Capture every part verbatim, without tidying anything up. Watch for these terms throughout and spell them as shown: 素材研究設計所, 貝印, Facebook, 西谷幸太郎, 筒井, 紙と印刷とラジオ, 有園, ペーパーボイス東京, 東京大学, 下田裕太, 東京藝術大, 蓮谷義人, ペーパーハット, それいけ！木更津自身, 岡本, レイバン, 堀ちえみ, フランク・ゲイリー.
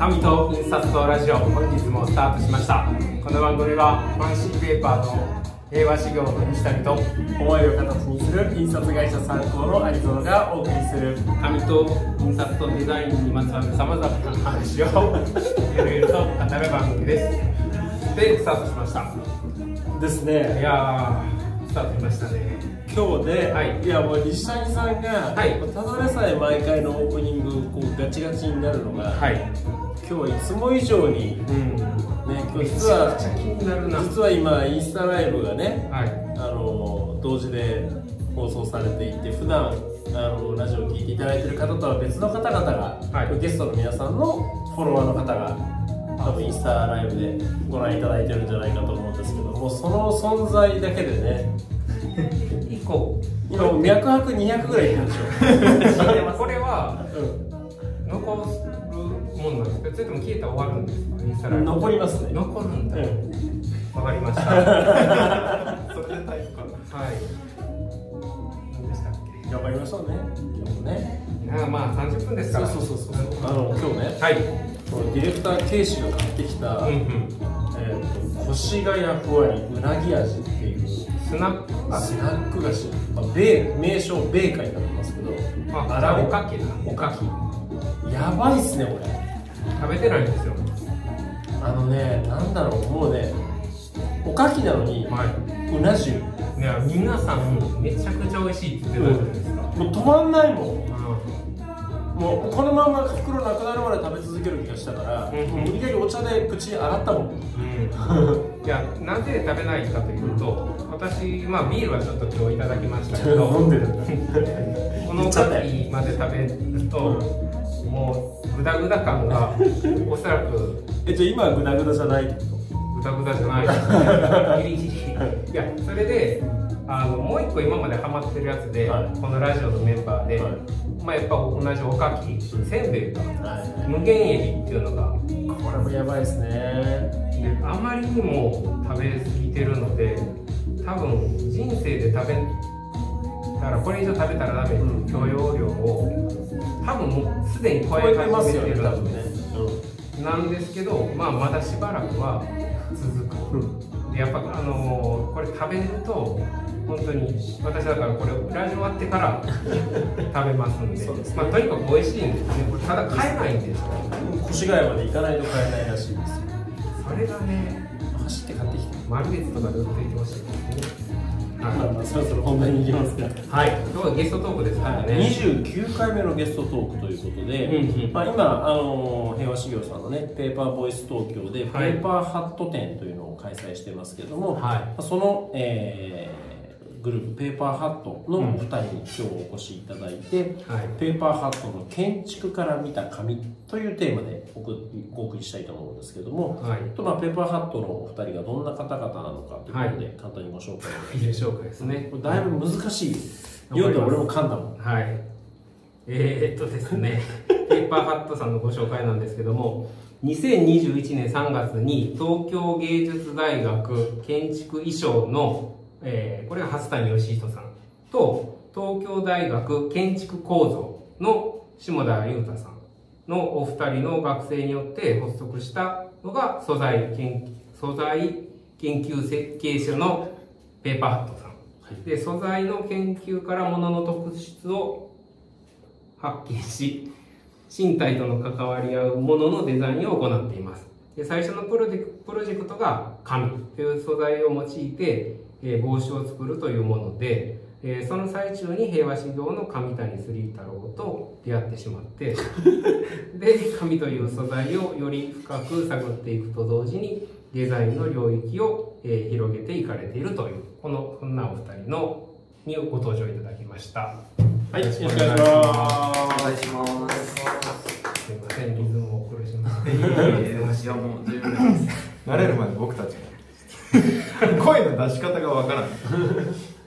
神と印刷とラジオ、本日もスタートしました。この番組はファンシーペーパーの平和修行の西谷と、思いを形にする印刷会社参考の有園がお送りする、紙と印刷とデザインにまつわるさまざまな話をゆるゆると語る番組です。で、スタートしましたですね。いやー、スタートしましたね。今日で、はい、いやもう西谷さんが、はい、ただでさえ毎回のオープニングこうガチガチになるのが、はい、今日はいつも以上に、うん、ね、今日実は実は今インスタライブがね、はい、あの同時で放送されていて、普段あのラジオを聴いていただいている方とは別の方々が、はい、ゲストの皆さんのフォロワーの方が多分インスタライブでご覧いただいてるんじゃないかと思うんですけども、その存在だけでね。いっこ今脈拍にひゃくぐらいいるんでしょこれは残るもんなんですけど、それとも消えたら終わるんですか？残りますね。残るんだ。わかりましたそれでタイプかな。はい、何でしたっけ？頑張りましょうね、今日もね。まあさんじゅっぷんですから。そうそうそうそう、あの今日ね、はい、ディレクターケイシが買ってきた越谷ふわりうなぎ味っていうスナックスナック菓子、まあ、米名称米菓になってますけど、あらおかきな、おかきやばいっすね。これ食べてないんですよ。あのね、なんだろう、もうね、おかきなのに、はい、うな重ね、皆さんめちゃくちゃ美味しいって言ってたじゃないですか。もう止まんないもん、うん、もうこのまま袋なくなるまで食べ続ける気がしたから、うん、無理やりお茶で口洗ったもん、うん、いや、なぜ食べないかというと、うん、私、まあ、ビールはちょっと今日いただきましたけど飲んでるこのおかきまで食べると、うん、もうグダグダ感がおそらくえ、じゃ今はグダグダじゃないってこと？グダグダじゃないですギリギリいや、それであのもう一個今までハマってるやつで、はい、このラジオのメンバーで、はい、まあやっぱ同じおかき、せんべいか、はい、無限エビっていうのが、これもやばいですね。で、あまりにも食べ過ぎてるので、多分人生で食べだからこれ以上食べたらダメって許容量を多分もうすでに超え始めてるなんですけど、まあまだしばらくは続く。でやっぱあのー、これ食べると本当に私だからこれラジオ終わってから食べますんで、まあとにかく美味しいんですね。これただ買えないんですよ。越谷まで行かないと買えないらしいです。それがね、走って買ってきてマルゲツとかで売っていてほしいですね。はい、そろそろ本題に行きますけど、はい、今日はゲストトークですからね。にじゅうきゅうかいめのゲストトークということで、うんうん、まあ今あの平和修行さんのね、ペーパーボイス東京で、はい、ペーパーハット展というのを開催してますけども、はい、その、えー、グループペーパーハットのお二人に今日お越しいただいて、うん、はい、ペーパーハットの建築から見た紙というテーマでお送りしたいと思うんですけども、はい、とまあペーパーハットのお二人がどんな方々なのかということで、はい、簡単にご紹介いただき紹介ですね。だいぶ難しい、読んで俺も噛んだもん。はい、えー、っとですねペーパーハットさんのご紹介なんですけども、にせんにじゅういちねんさんがつに東京芸術大学建築衣装の、えー、これが蓮谷義人さんと東京大学建築構造の下田裕太さんのお二人の学生によって発足したのが素材研素材研究設計所のペーパーハットさん、はい、で素材の研究からものの特質を発見し、身体との関わり合うもののデザインを行っています。で最初のプロジェクプロジェクトが紙という素材を用いて、えー、帽子を作るというもので、えー、その最中に平和修行の上谷スリー太郎と出会ってしまってで紙という素材をより深く探っていくと同時にデザインの領域を、えー、広げていかれているという、このこんなお二人のにご登場いただきました。はい、よろしくお願いします。すいません、リズムを苦しませていやもう十分です慣れるまで僕たちが声の出し方がわからない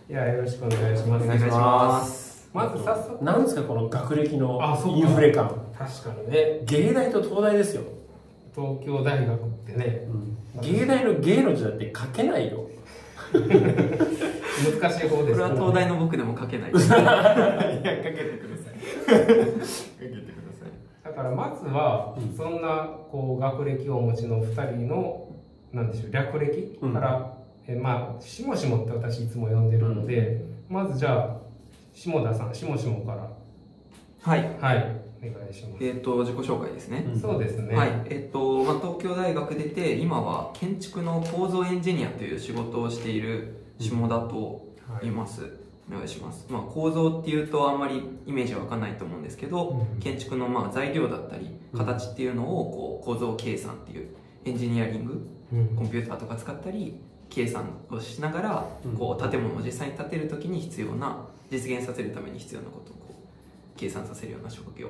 いや、よろしくお願いします。お願いします。まず早速なんですか、この学歴のインフレ感。確かにね。芸大と東大ですよ。東京大学ってね。芸大の芸の字だって書けないよ。難しい方です。これは東大の僕でも書けない。いや、書けてください。書けてください。からまずはそんなこう学歴をお持ちのふたりのなんでしょう略歴から、うん、えまあしもしもって私いつも呼んでるので、うん、まずじゃあ下田さんしもしもからはいはいお願いします。えっと自己紹介ですね。うん、そうですね。はいえっとまあ東京大学出て今は建築の構造エンジニアという仕事をしている下田と言います。うんはいお願いします。まあ、構造っていうとあんまりイメージ湧かないと思うんですけど、うん、建築のまあ材料だったり形っていうのをこう構造計算っていうエンジニアリング、うん、コンピューターとか使ったり計算をしながらこう建物を実際に建てる時に必要な実現させるために必要なことをこう計算させるような職業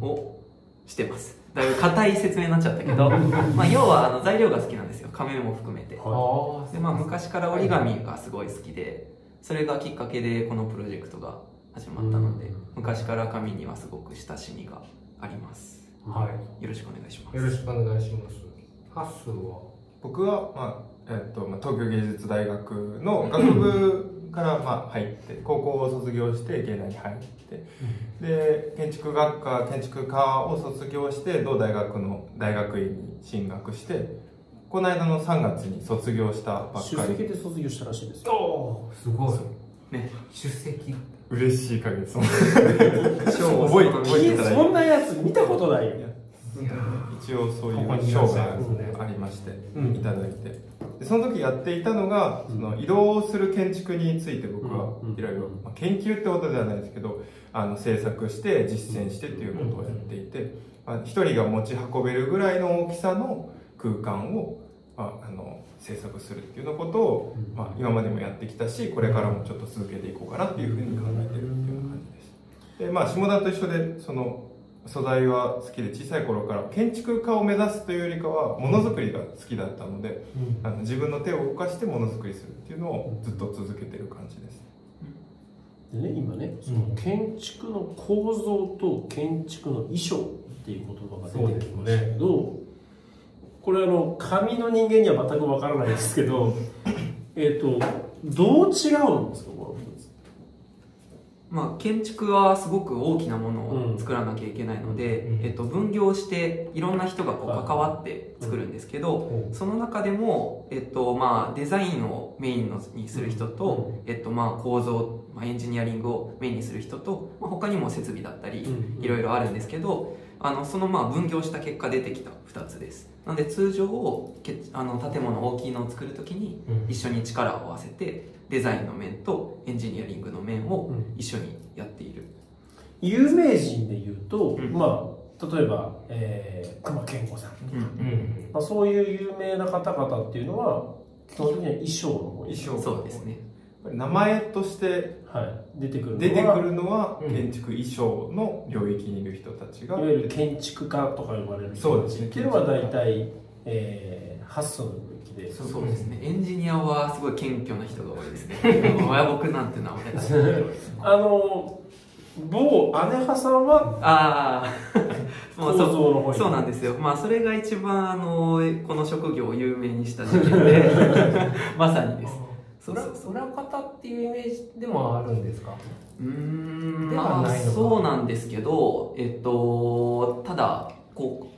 をしてます。だいぶ硬い説明になっちゃったけどまあ要はあの材料が好きなんですよ仮面も含めて。はい、でまあ昔から折り紙がすごい好きで。それがきっかけでこのプロジェクトが始まったので昔から紙にはすごく親しみがあります。はいよろしくお願いします。よろしくお願いします。ハッスは僕は、まあえーとまあ、東京芸術大学の学部からまあ入って高校を卒業して芸大に入ってで建築学科建築科を卒業して同大学の大学院に進学してこの間のさんがつに卒業したばっかり。出席で卒業したらしいですよ。おーすごいね出席嬉しい限りそんなそんなやつ見たことないよね。一応そういう賞がありましていただいてでその時やっていたのがその移動する建築について僕はいろいろ研究ってことではないですけどあの制作して実践してっていうことをやっていて一人が持ち運べるぐらいの大きさの空間を、まあ、あの制作するっていうのことを、うんまあ、今までもやってきたしこれからもちょっと続けていこうかなっていうふうに考えてるっていう感じです。でまあ下田と一緒でその素材は好きで小さい頃から建築家を目指すというよりかはものづくりが好きだったので、うん、あの自分の手を動かしてものづくりするっていうのをずっと続けてる感じです。でね今ねその建築の構造と建築の衣装っていう言葉が出てきましたけど。これあの紙の人間には全くわからないですけどえとどう違うんですかこのふたつ。まあ建築はすごく大きなものを作らなきゃいけないので、うん、えと分業していろんな人がこう関わって作るんですけどその中でも、えっとまあ、デザインをメインのにする人と、えっとまあ、構造、まあ、エンジニアリングをメインにする人と、まあ、他にも設備だったりいろいろあるんですけど。あのそのまあ分業した結果出てきたふたつです。なので通常をけあの建物大きいのを作るときに一緒に力を合わせてデザインの面とエンジニアリングの面を一緒にやっている、うん、有名人でいうと、うん、まあ例えば、えー、隈研吾さんとかそういう有名な方々っていうのは基本的には衣装の方にそうですね名前として出てくるのは建築衣装の領域にいる人たちがいわゆる建築家とか呼ばれる人たちっていうのは大体ハッスの領域でそうですねエンジニアはすごい謙虚な人が多いですね親僕なんて名前があの某姉派さんはああ構造の方にそうなんですよまあそれが一番あのこの職業を有名にした事件でまさにです裏方っていうイメージでもあるんですか？うーん、まあそうなんですけど、えっと、ただこ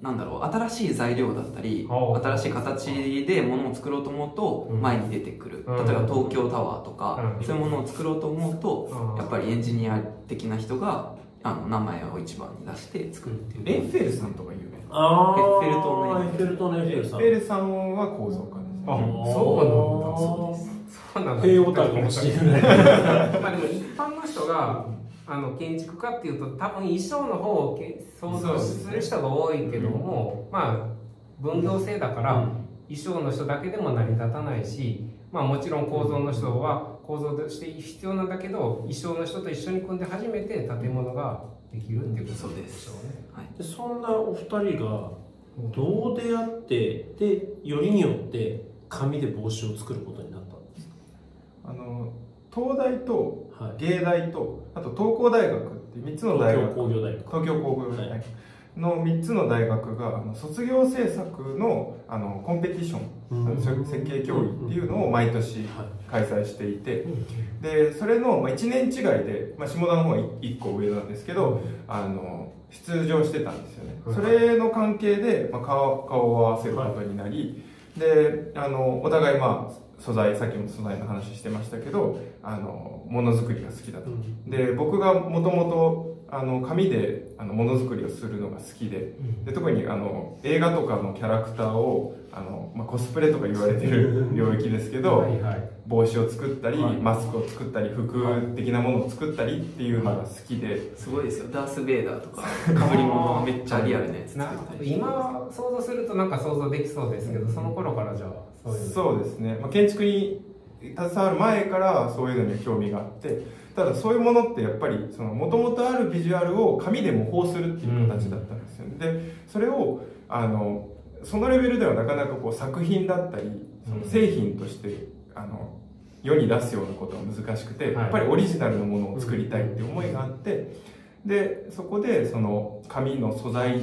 うなんだろう新しい材料だったり新しい形で物を作ろうと思うと前に出てくる、うん、例えば東京タワーとか、うん、そういうものを作ろうと思うと、うん、やっぱりエンジニア的な人があの名前を一番に出して作るっていうエッフェルさんとか有名なエッフェル塔のエッフェル塔のエッフェルさんは構造家あ、そうなんだ。そうなんだ。平和体かもしれない。まあでも一般の人があの建築家っていうと多分衣装の方を想像する人が多いけども、まあ分業制だから衣装の人だけでも成り立たないし、まあもちろん構造の人は構造として必要なんだけど、衣装の人と一緒に組んで初めて建物ができるっていうことでしょうね。はい。そんなお二人がどう出会ってでよりによって紙で帽子を作ることになったんですか？あの東大と芸大と、はい、あと東工大学ってみっつの大学東京工業大学のみっつの大学が卒業制作のあのコンペティション、設計競技っていうのを毎年開催していて、でそれのいちねん違いで、まあ、下田の方はいっこ上なんですけど、あの出場してたんですよね。それの関係で、まあ、顔, 顔を合わせることになり、であのお互いまあ素材、さっきも素材の話してましたけど、あのものづくりが好きだと。で僕がもともとあの紙であのものづくりをするのが好きで、で特にあの映画とかのキャラクターをあの、まあ、コスプレとか言われてる領域ですけどはい、はい、帽子を作ったり、はい、マスクを作ったり服的なものを作ったりっていうのが好きで、はい、すごいですよ。ダース・ベイダーとかかぶり物めっちゃリアルなやつ作ったり、今想像するとなんか想像できそうですけど、その頃からじゃあそういうのそうですね、まあ、建築に携わる前からそういうのに興味があって、ただそういうものってやっぱりもともとあるビジュアルを紙で模倣するっていう形だったんですよね、うん、でそれをあのそのレベルではなかなかこう作品だったりその製品としてあの世に出すようなことは難しくて、やっぱりオリジナルのものを作りたいって思いがあって、うん、でそこでその紙の素材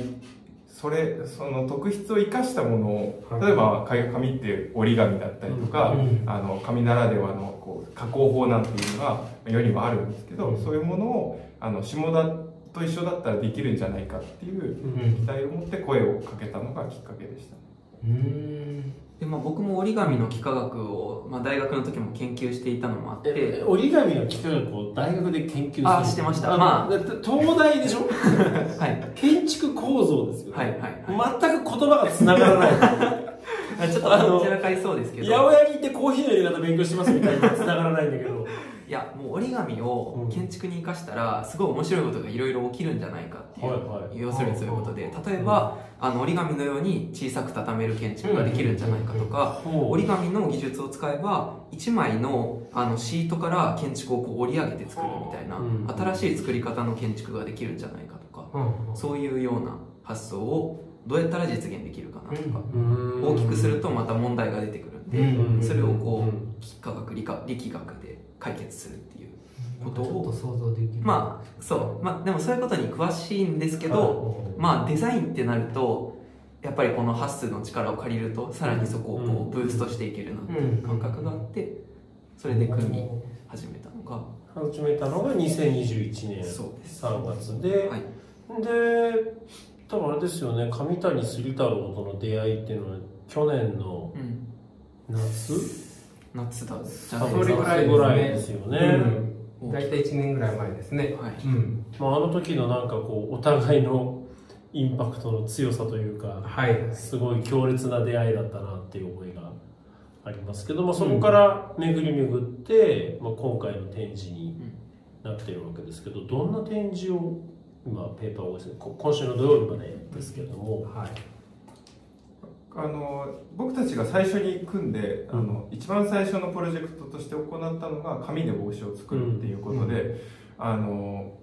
それその特質を生かしたものを、例えば紙って折り紙だったりとか、うん、あの紙ならではのこう加工法なんていうのが世にもあるんですけど、うん、そういうものをあの下田と一緒だったらできるんじゃないかっていう期待を持って声をかけたのがきっかけでした。うん、でまあ、僕も折り紙の幾何学を、まあ、大学の時も研究していたのもあって、折り紙の幾何学を大学で研究してあしてました。あまあ東大でしょはい、建築構造ですよね。はいはい、はい、全く言葉がつながらないちょっとあの散らかりそうですけど、八百屋に行ってコーヒーの入れ方勉強してますみたいにつながらないんだけどいやもう折り紙を建築に生かしたらすごい面白いことがいろいろ起きるんじゃないかっていう、はい、要するにそういうことで、例えば、うん、あの折り紙のように小さく畳める建築ができるんじゃないかとか、うん、折り紙の技術を使えばいちまい の, あのシートから建築をこう折り上げて作るみたいな、うん、新しい作り方の建築ができるんじゃないかとか、うん、そういうような発想をどうやったら実現できるかなとか、うん、大きくするとまた問題が出てくるんで、それをこう幾何学理科力学で解決するっていうことを想像できる。まあそう、まあ、でもそういうことに詳しいんですけど、まあデザインってなるとやっぱりこのハッスの力を借りるとさらにそこをこうブーストしていけるなっていう感覚があって、それで組み始めたのが始めたのがにせんにじゅういちねんさんがつで、はい、で多分あれですよね、上谷杉太郎との出会いっていうのは去年の夏、うん夏だじゃあそれぐらいぐらいですよね。大体いちねんぐらい前ですね。あの時のなんかこうお互いのインパクトの強さというか、はい、すごい強烈な出会いだったなっていう思いがありますけど、まあ、そこから巡り巡って、まあ、今回の展示になっているわけですけど、どんな展示を今ペーパーを今週の土曜日までですけれども。はい、あの僕たちが最初に組んで、うん、あの一番最初のプロジェクトとして行ったのが紙で帽子を作るっていうことで、も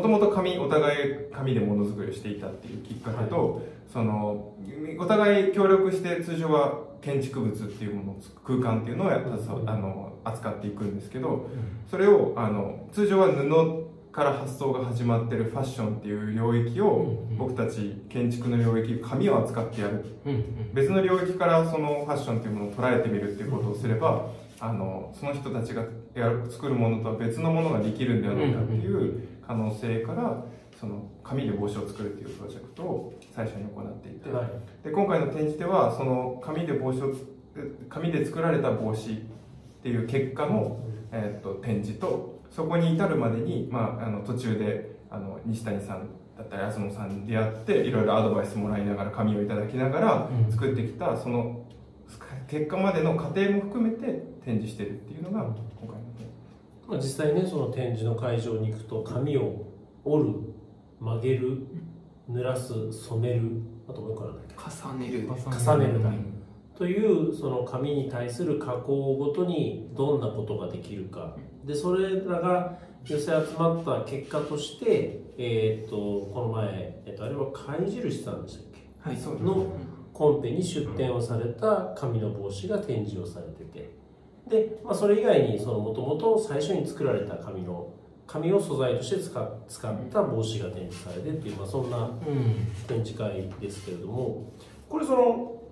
ともと紙お互い紙でものづくりをしていたっていうきっかけと、はい、そのお互い協力して通常は建築物っていうもの空間っていうのをやった、うん、あの扱っていくんですけど、うん、それをあの通常は布から発想が始まってるファッションっていう領域を僕たち建築の領域紙を扱ってやる、別の領域からそのファッションっていうものを捉えてみるっていうことをすれば、あのその人たちがやる作るものとは別のものができるんではないかっていう可能性から、その紙で帽子を作るっていうプロジェクトを最初に行っていて、はい、で今回の展示ではその紙で帽子を紙で作られた帽子っていう結果の、えー、と展示と。そこに至るまでに、まあ、あの途中であの西谷さんだったり安野さんに出会っていろいろアドバイスもらいながら紙をいただきながら作ってきた、うん、その結果までの過程も含めて展示してるっていうのが今回の、実際ね、その展示の会場に行くと紙を折る、曲げる、濡らす、染める、あともう一個なんだっけ、重ねる重ねるというその紙に対する加工ごとにどんなことができるか。でそれらが寄せ集まった結果として、えー、とこの前、えー、とあれは貝印さんでしたっけ、はい、のコンペに出展をされた紙の帽子が展示をされてて、で、まあ、それ以外にもともと最初に作られた紙の紙を素材として使った帽子が展示されてっていう、まあ、そんな展示会ですけれども、これその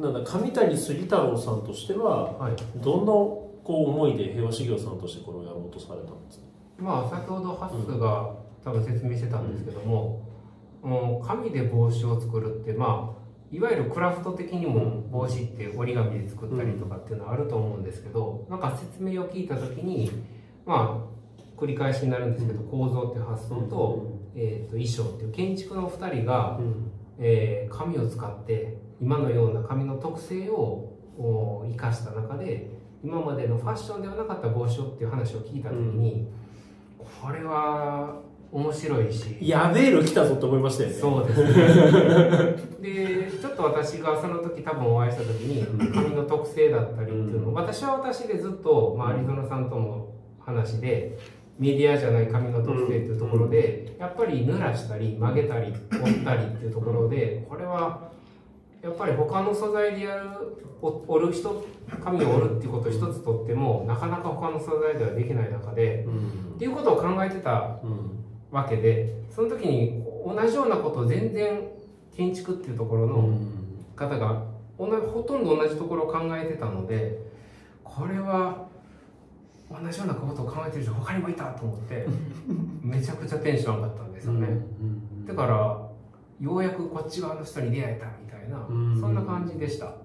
なんだ上谷杉太郎さんとしては、はい、どんなこう思いで平和修行さんとしてこれをやろうとされたんですか？まあ先ほどハッスが多分説明してたんですけども、うんうん、紙で帽子を作るって、まあ、いわゆるクラフト的にも帽子って折り紙で作ったりとかっていうのはあると思うんですけど、なんか説明を聞いた時にまあ繰り返しになるんですけど、構造っていう発想と、えーと衣装っていう建築のふたりが、えー、紙を使って今のような紙の特性を生かした中で今までのファッションではなかった帽子をっていう話を聞いた時に、うん、これは面白いしやべえの来たぞと思いましたよね。そうですね。でちょっと私がその時多分お会いした時に紙の特性だったりっていうのを私は私でずっと、まあ、有園さんとも話で。メディアじゃない紙の特性っていうところでやっぱり濡らしたり曲げたり折ったりっていうところで、これはやっぱり他の素材でやる折る人紙を折るっていうことを一つとってもなかなか他の素材ではできない中でっていうことを考えてたわけで、その時に同じようなことを全然建築っていうところの方がほとんど同じところを考えてたので、これは。同じようなことを考えてる人他にもいたと思ってめちゃくちゃテンション上がったんですよね。だからようやくこっち側の人に出会えたみたいな、そんな感じでした。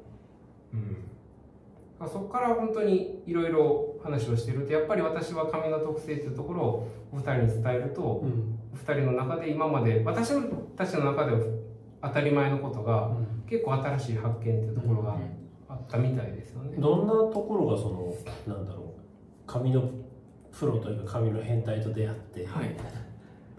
うん、そこから本当にいろいろ話をしてると、やっぱり私は紙の特性っていうところをお二人に伝えると、お二人の中で今まで私たちの中で当たり前のことが結構新しい発見っていうところがあったみたいですよね。どんなところがそのなんだろう紙のプロというか紙の変態と出会って、は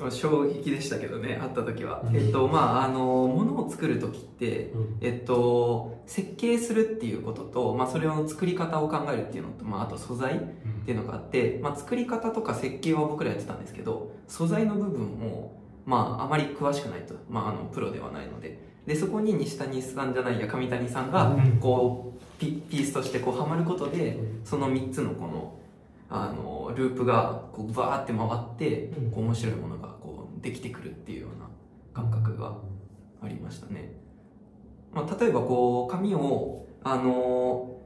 い、衝撃でしたけどね、会った時は。うん、えっとまああの物を作る時って、うん、えっと設計するっていうことと、まあ、それの作り方を考えるっていうのと、まあ、あと素材っていうのがあって、うん、まあ、作り方とか設計は僕らやってたんですけど、素材の部分も、まあ、あまり詳しくないと、まあ、あのプロではないので。でそこに西谷さんじゃないや上谷さんがこう、うん、ピ、ピースとしてこうはまることで、そのみっつのこの。あのループがこうバーって回って、うん、こう面白いものがこうできてくるっていうような感覚がありましたね。まあ、例えばこう紙をあの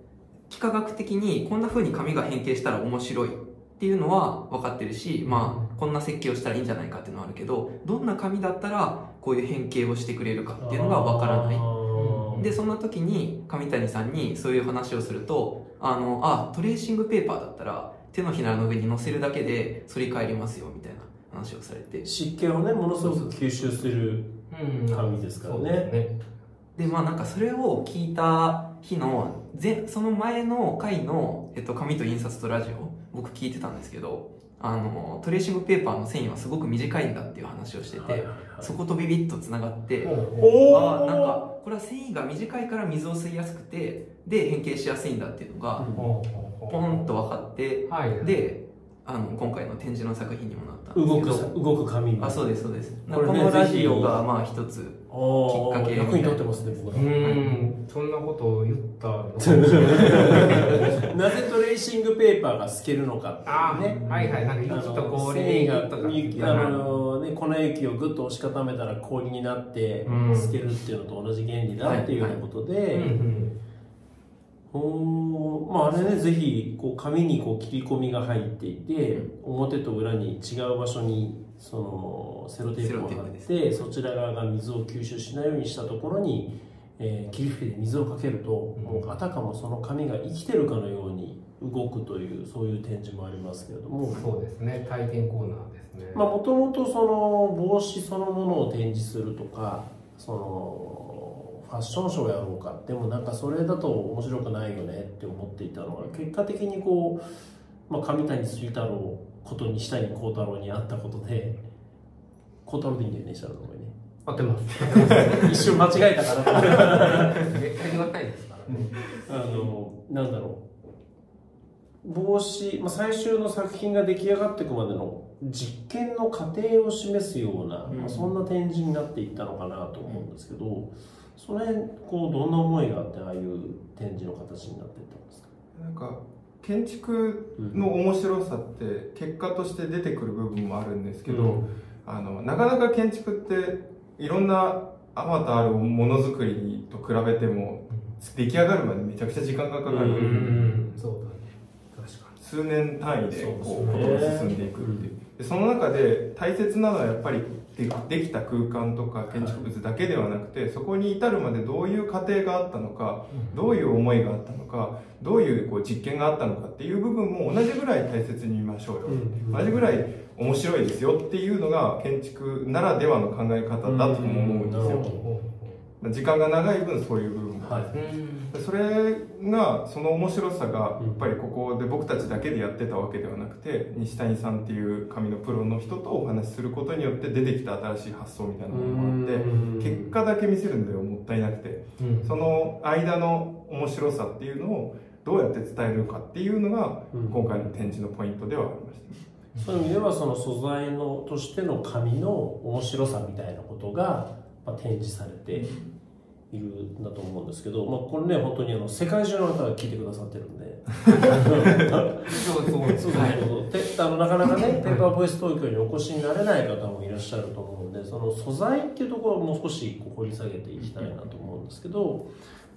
幾何学的にこんな風に紙が変形したら面白いっていうのは分かってるし、まあ、こんな設計をしたらいいんじゃないかっていうのはあるけど、どんな紙だったらこういう変形をしてくれるかっていうのが分からない。でそんな時に上谷さんにそういう話をすると、あのあトレーシングペーパーだったら手のひらの上に乗せるだけで反り返りますよみたいな話をされて、湿気をねものすごく吸収する紙ですからね。でまあなんかそれを聞いた日の前その前の回の、えっと、紙と印刷とラジオ僕聞いてたんですけど、あのトレーシングペーパーの繊維はすごく短いんだっていう話をしてて、そことビビッとつながって、ああなんかこれは繊維が短いから水を吸いやすくてで変形しやすいんだっていうのが。うんポンと分かって、はい、であの今回の展示の作品にもなったんですけど、動く紙もあそうですそうです。このラジオがまあ一つきっかけ役に立ってますね。僕はうんそんなことを言ったなぜトレーシングペーパーが透けるのかっていうね、はいはい、なんか雪と氷にあのね粉雪をぐっと押し固めたら氷になって透けるっていうのと同じ原理だっていうようなことで。おまあ、あれね、ぜひこう紙にこう切り込みが入っていて、表と裏に違う場所にそのセロテープを貼って、そちら側が水を吸収しないようにしたところに、えー、霧吹きで水をかけると、もうあたかもその紙が生きてるかのように動くという、そういう展示もありますけれども。そうですね、体験コーナーですね。まあ、もともとその帽子そのものを展示するとか、そのファッションショーやろうか、でもなんかそれだと面白くないよねって思っていたのが結果的にこう、まあ、上谷杉太郎こと西谷幸太郎に会ったことで、幸太郎でいいんだよね、西谷の方にね。合ってます一瞬間違えたから絶対に分かんないですからね。あのなんだろう帽子、まあ、最終の作品が出来上がっていくまでの実験の過程を示すような、うん、まあそんな展示になっていったのかなと思うんですけど。うんそれこうどんな思いがあってああいう展示の形になっていったんですか？なんか建築の面白さって結果として出てくる部分もあるんですけど、うん、あのなかなか建築っていろんなあまたあるものづくりと比べても出来上がるまでめちゃくちゃ時間がかかる。うん、そうだね、確かに数年単位でこうことが進んでいくっていう。でその中で大切なのはやっぱりで, できた空間とか建築物だけではなくて、そこに至るまでどういう過程があったのか、どういう思いがあったのか、どういうこう実験があったのかっていう部分も同じぐらい大切に見ましょうよ、同じぐらい面白いですよっていうのが建築ならではの考え方だと思うんですよ。時間が長い分そういう部分もある、はい、それがその面白さがやっぱりここで僕たちだけでやってたわけではなくて、西谷さんっていう紙のプロの人とお話しすることによって出てきた新しい発想みたいなものがあって、結果だけ見せるんだよ、もったいなくて、うん、その間の面白さっていうのをどうやって伝えるかっていうのが今回の展示のポイントではありました。そういう意味ではその素材のとしての紙の面白さみたいなことが展示されているんだと思うんですけど、まあ、これね本当にあの世界中の方が聞いてくださってるんでなかなかねペーパーボイス東京にお越しになれない方もいらっしゃると思うんで、その素材っていうところをもう少しこう掘り下げていきたいなと思うんですけど、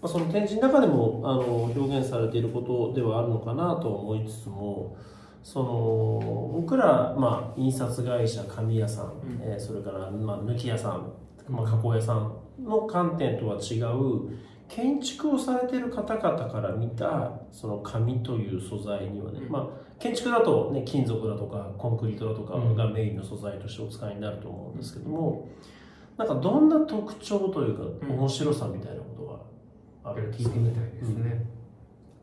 まあ、その展示の中でもあの表現されていることではあるのかなと思いつつも、その僕ら、まあ、印刷会社、紙屋さん、えー、それから、まあ、抜き屋さん、まあ、加工屋さんの観点とは違う建築をされている方々から見たその紙という素材にはね、まあ、建築だと、ね、金属だとかコンクリートだとかがメインの素材としてお使いになると思うんですけども、なんかどんな特徴というか面白さみたいなことがある、うん、聞いてみたいですね。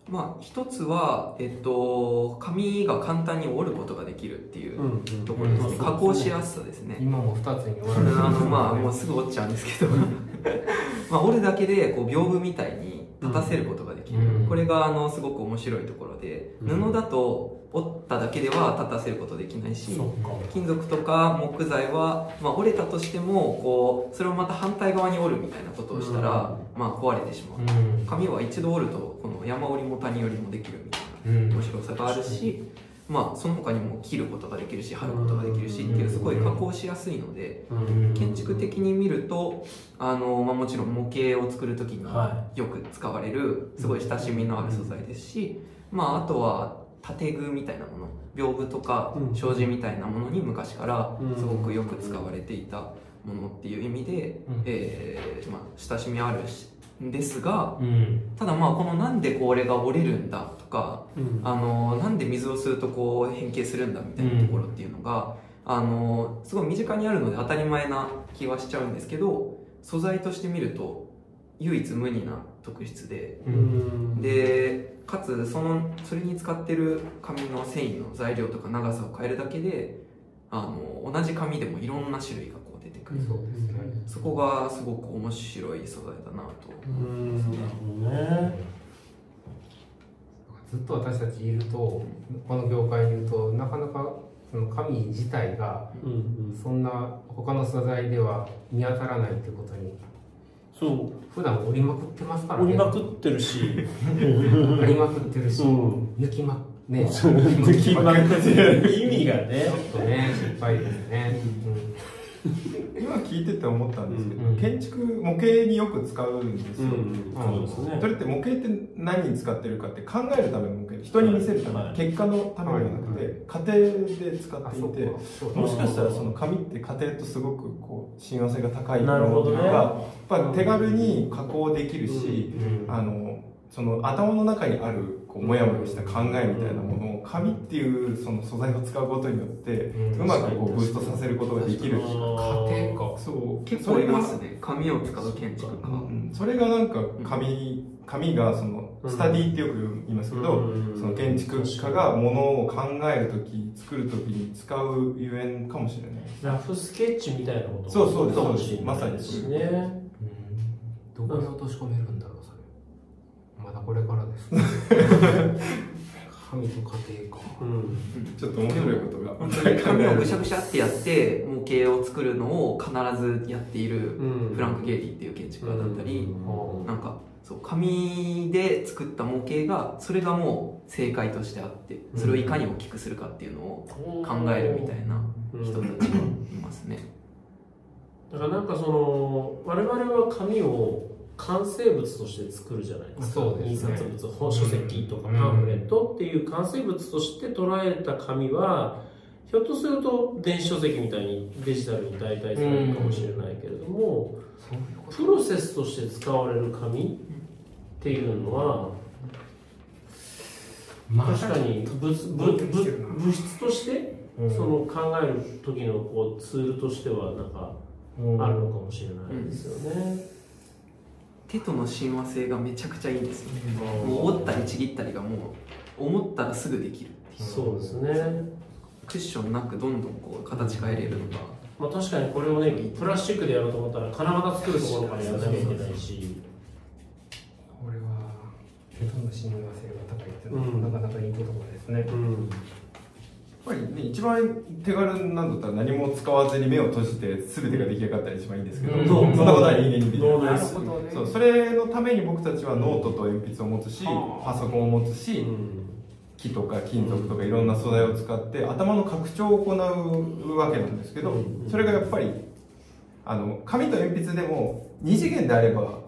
うん、まあ一つは、えっと、紙が簡単に折ることができるっていうところですね。加工しやすさですね。今もふたつに折られてる、あのまあもうすぐ折っちゃうんですけどまあ、折るだけでこう屏風みたいに立たせることができる、うん、これがあのすごく面白いところで、布だと折っただけでは立たせることできないし、金属とか木材は、まあ、折れたとしてもこうそれをまた反対側に折るみたいなことをしたら、うん、まあ壊れてしまう、うん、紙は一度折るとこの山折りも谷折りもできるみたいな面白さがあるし、うん、まあ、その他にも切ることができるし貼ることができるしっていう、すごい加工しやすいので、うん、建築的に見るとあの、まあ、もちろん模型を作る時によく使われるすごい親しみのある素材ですし、まあ、あとは建具みたいなもの、屏風とか障子みたいなものに昔からすごくよく使われていたものっていう意味で、えーまあ、親しみあるしですが、うん、ただまあこのなんでこれが折れるんだとか、うん、あのなんで水を吸うとこう変形するんだみたいなところっていうのが、うん、あのすごい身近にあるので当たり前な気はしちゃうんですけど、素材として見ると唯一無二な特質で、うん、でかつそのそれに使ってる紙の繊維の材料とか長さを変えるだけで、あの同じ紙でもいろんな種類がこう出てくる、そうですね、そこがすごく面白い素材だなと思いますね。ずっと私たちいると、この業界にいるとなかなかその紙自体がそんな他の素材では見当たらないということに。そう普段折りまくってますからね。折りまくってるし折りまくってるし、うん、抜きまね抜きまくってる意味がねちょっとね心配ですね。今聞いてて思ったんですけど、うん、うん、建築模型によく使うんですよ。それって模型って何に使ってるかって考えるための模型、人に見せるための、はい、結果のためではなくて、はい、家庭で使っていて、もしかしたらその紙って家庭とすごくこう親和性が高いものとか、ね、やっぱ手軽に加工できるし、頭の中にあるモヤモヤした考えみたいなものを紙っていうその素材を使うことによってうまくこうブーストさせることができる家庭か、そう結構いますね、紙を使う建築家。それがなんか紙紙がそのスタディってよく言いますけど、その建築家がものを考えるとき作るときに使うゆえんかもしれない。ラフスケッチみたいなこと、そうそうそうそう、まさにそうですね。どこに落とし込めるんだろう、まだこれからです紙と家庭か、うん、ちょっと面白いことが本当に紙をぐしゃぐしゃってやって模型を作るのを必ずやっているフランク・ゲイリーっていう建築家だったり、なんかそう紙で作った模型がそれがもう正解としてあって、それをいかに大きくするかっていうのを考えるみたいな人たちがいますね。だからなんかその我々は紙を完成物として作るじゃないですか。そうですね、印刷物、書籍とかパンフレットっていう完成物として捉えた紙は、ひょっとすると電子書籍みたいにデジタルに代替されるかもしれないけれども、プロセスとして使われる紙っていうのは、確かに物質としてその考える時のこうツールとしてはなんかあるのかもしれないですよね。手との親和性がめちゃくちゃいいんですよね。もう折ったりちぎったりがもう思ったらすぐできるっていう。そうですね。クッションなくどんどんこう形変えれるのが、まあ、確かにこれをねプラスチックでやろうと思ったら金型作るところからやらなきゃいけないし、これは手との親和性が高いっていうのは、うん、なかなかいいところですね。うん、やっぱりね、一番手軽なんだったら何も使わずに目を閉じて全てが出来上がったら一番いいんですけど、うん、そんなことは人間にできないです。そう、それのために僕たちはノートと鉛筆を持つし、うん、パソコンを持つし、うん、木とか金属とかいろんな素材を使って頭の拡張を行うわけなんですけど、うん、それがやっぱりあの紙と鉛筆でもに次元であれば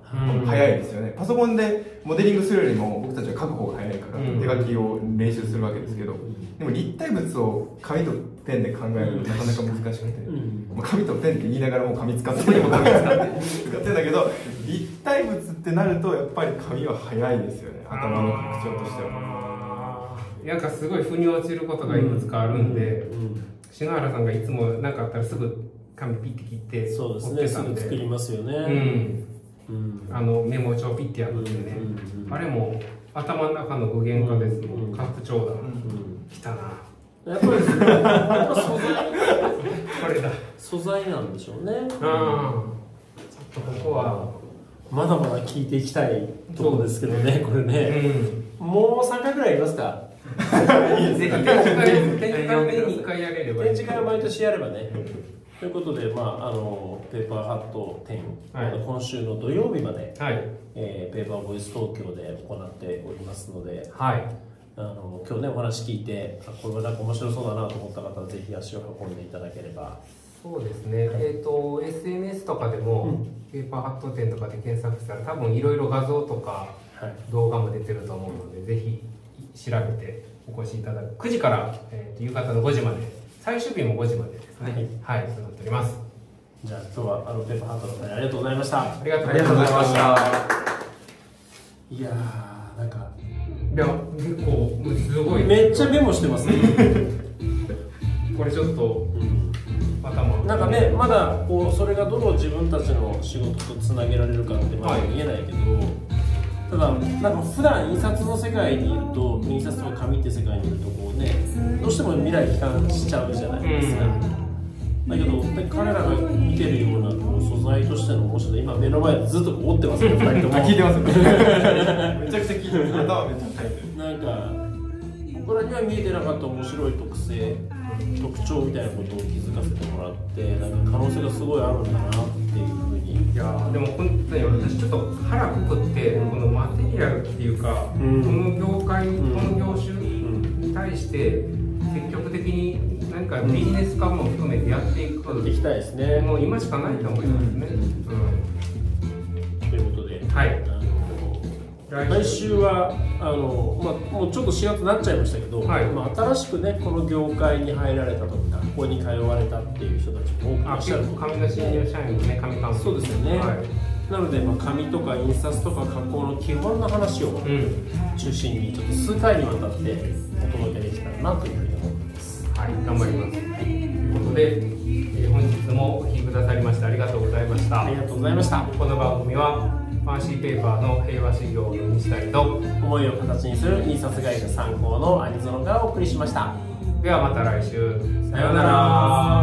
早いですよね。パソコンでモデリングするよりも僕たちは書く方が早いから手書きを練習するわけですけど、でも立体物を紙とペンで考えるとなかなか難しくて、紙とペンって言いながらもう紙使ってても紙使って使ってんだけど、立体物ってなるとやっぱり紙は早いですよね、頭の拡張としては。なんかすごい腑に落ちることがいくつかあるんで、篠原さんがいつも何かあったらすぐ紙ピッて切って折ってたんで、作りますよね。あのメモ帳ピッてやるってね、あれも頭の中の具現化ですもん、拡張だ、きたなやっぱり。素材、これだ素材なんでしょうね。ちょっとここはまだまだ聞いていきたいところですけどね、これね。もうさんかいぐらいいますか。ぜひ展示会やれれば、展示会を毎年やればね。ということで、まあ、あのペーパーハット展、はい、今週の土曜日まで、はい、えー、ペーパーボイス東京で行っておりますので、はい、あの今日ねお話聞いてこれはなんか面白そうだなと思った方はぜひ足を運んでいただければ。そうですね、はい、えーと エスエヌエス とかでも、うん、ペーパーハット展とかで検索したら多分いろいろ画像とか動画も出てると思うので、はい、ぜひ調べてお越しいただく。くじから、えー、と夕方のごじまで、最終日もごじまでですね。はい、はい、そうなっております。じゃあ今日はあのペーパーハットの方にありがとうございました。ありがとうございました。いやーなんかいや結構すごい。めっちゃメモしてますね。これちょっと、うん、頭なんかねまだこうそれがどの自分たちの仕事とつなげられるかってまだ見えないけど。はい、ただなんか普段印刷の世界にいると、印刷の紙って世界にいるとこうね、どうしても未来悲観しちゃうじゃないですか。だけど彼らが見てるようなこう素材としての面白い、今目の前でずっとこう折ってますけどふたりとも聞いてますめちゃくちゃ聞いてる、頭めちゃくちゃなんか僕らには見えてなかった面白い特性、特徴みたいなことを気づかせてもらって、なんか可能性がすごいあるんだなっていう。いやでも本当に私ちょっと腹くくって、このマテリアルっていうか、うん、この業界、うん、この業種に対して積極的に何かビジネス化も含めてやっていくことできたいですね。もう今しかないと思いますね。ということで、はい、来週はあの、まあ、もうちょっとしがつになっちゃいましたけど、はい、まあ、新しくねこの業界に入られたとか学校に通われたっていう人たちも多くいらっしゃるので、紙の新入社員もね、紙関係、そうですよね、はい、なので、まあ、紙とか印刷とか加工の基本の話を中心にちょっと数回にわたってお届けできたらなというふうに思ってます。はい、頑張ります。はい、ということで、えー、本日もお聞きくださりましてありがとうございました。ありがとうございました。この番組はファンシーペーパーの平和修行の西谷と、思いを形にする印刷会社参考のアニゾノがお送りしました。ではまた来週。さようなら。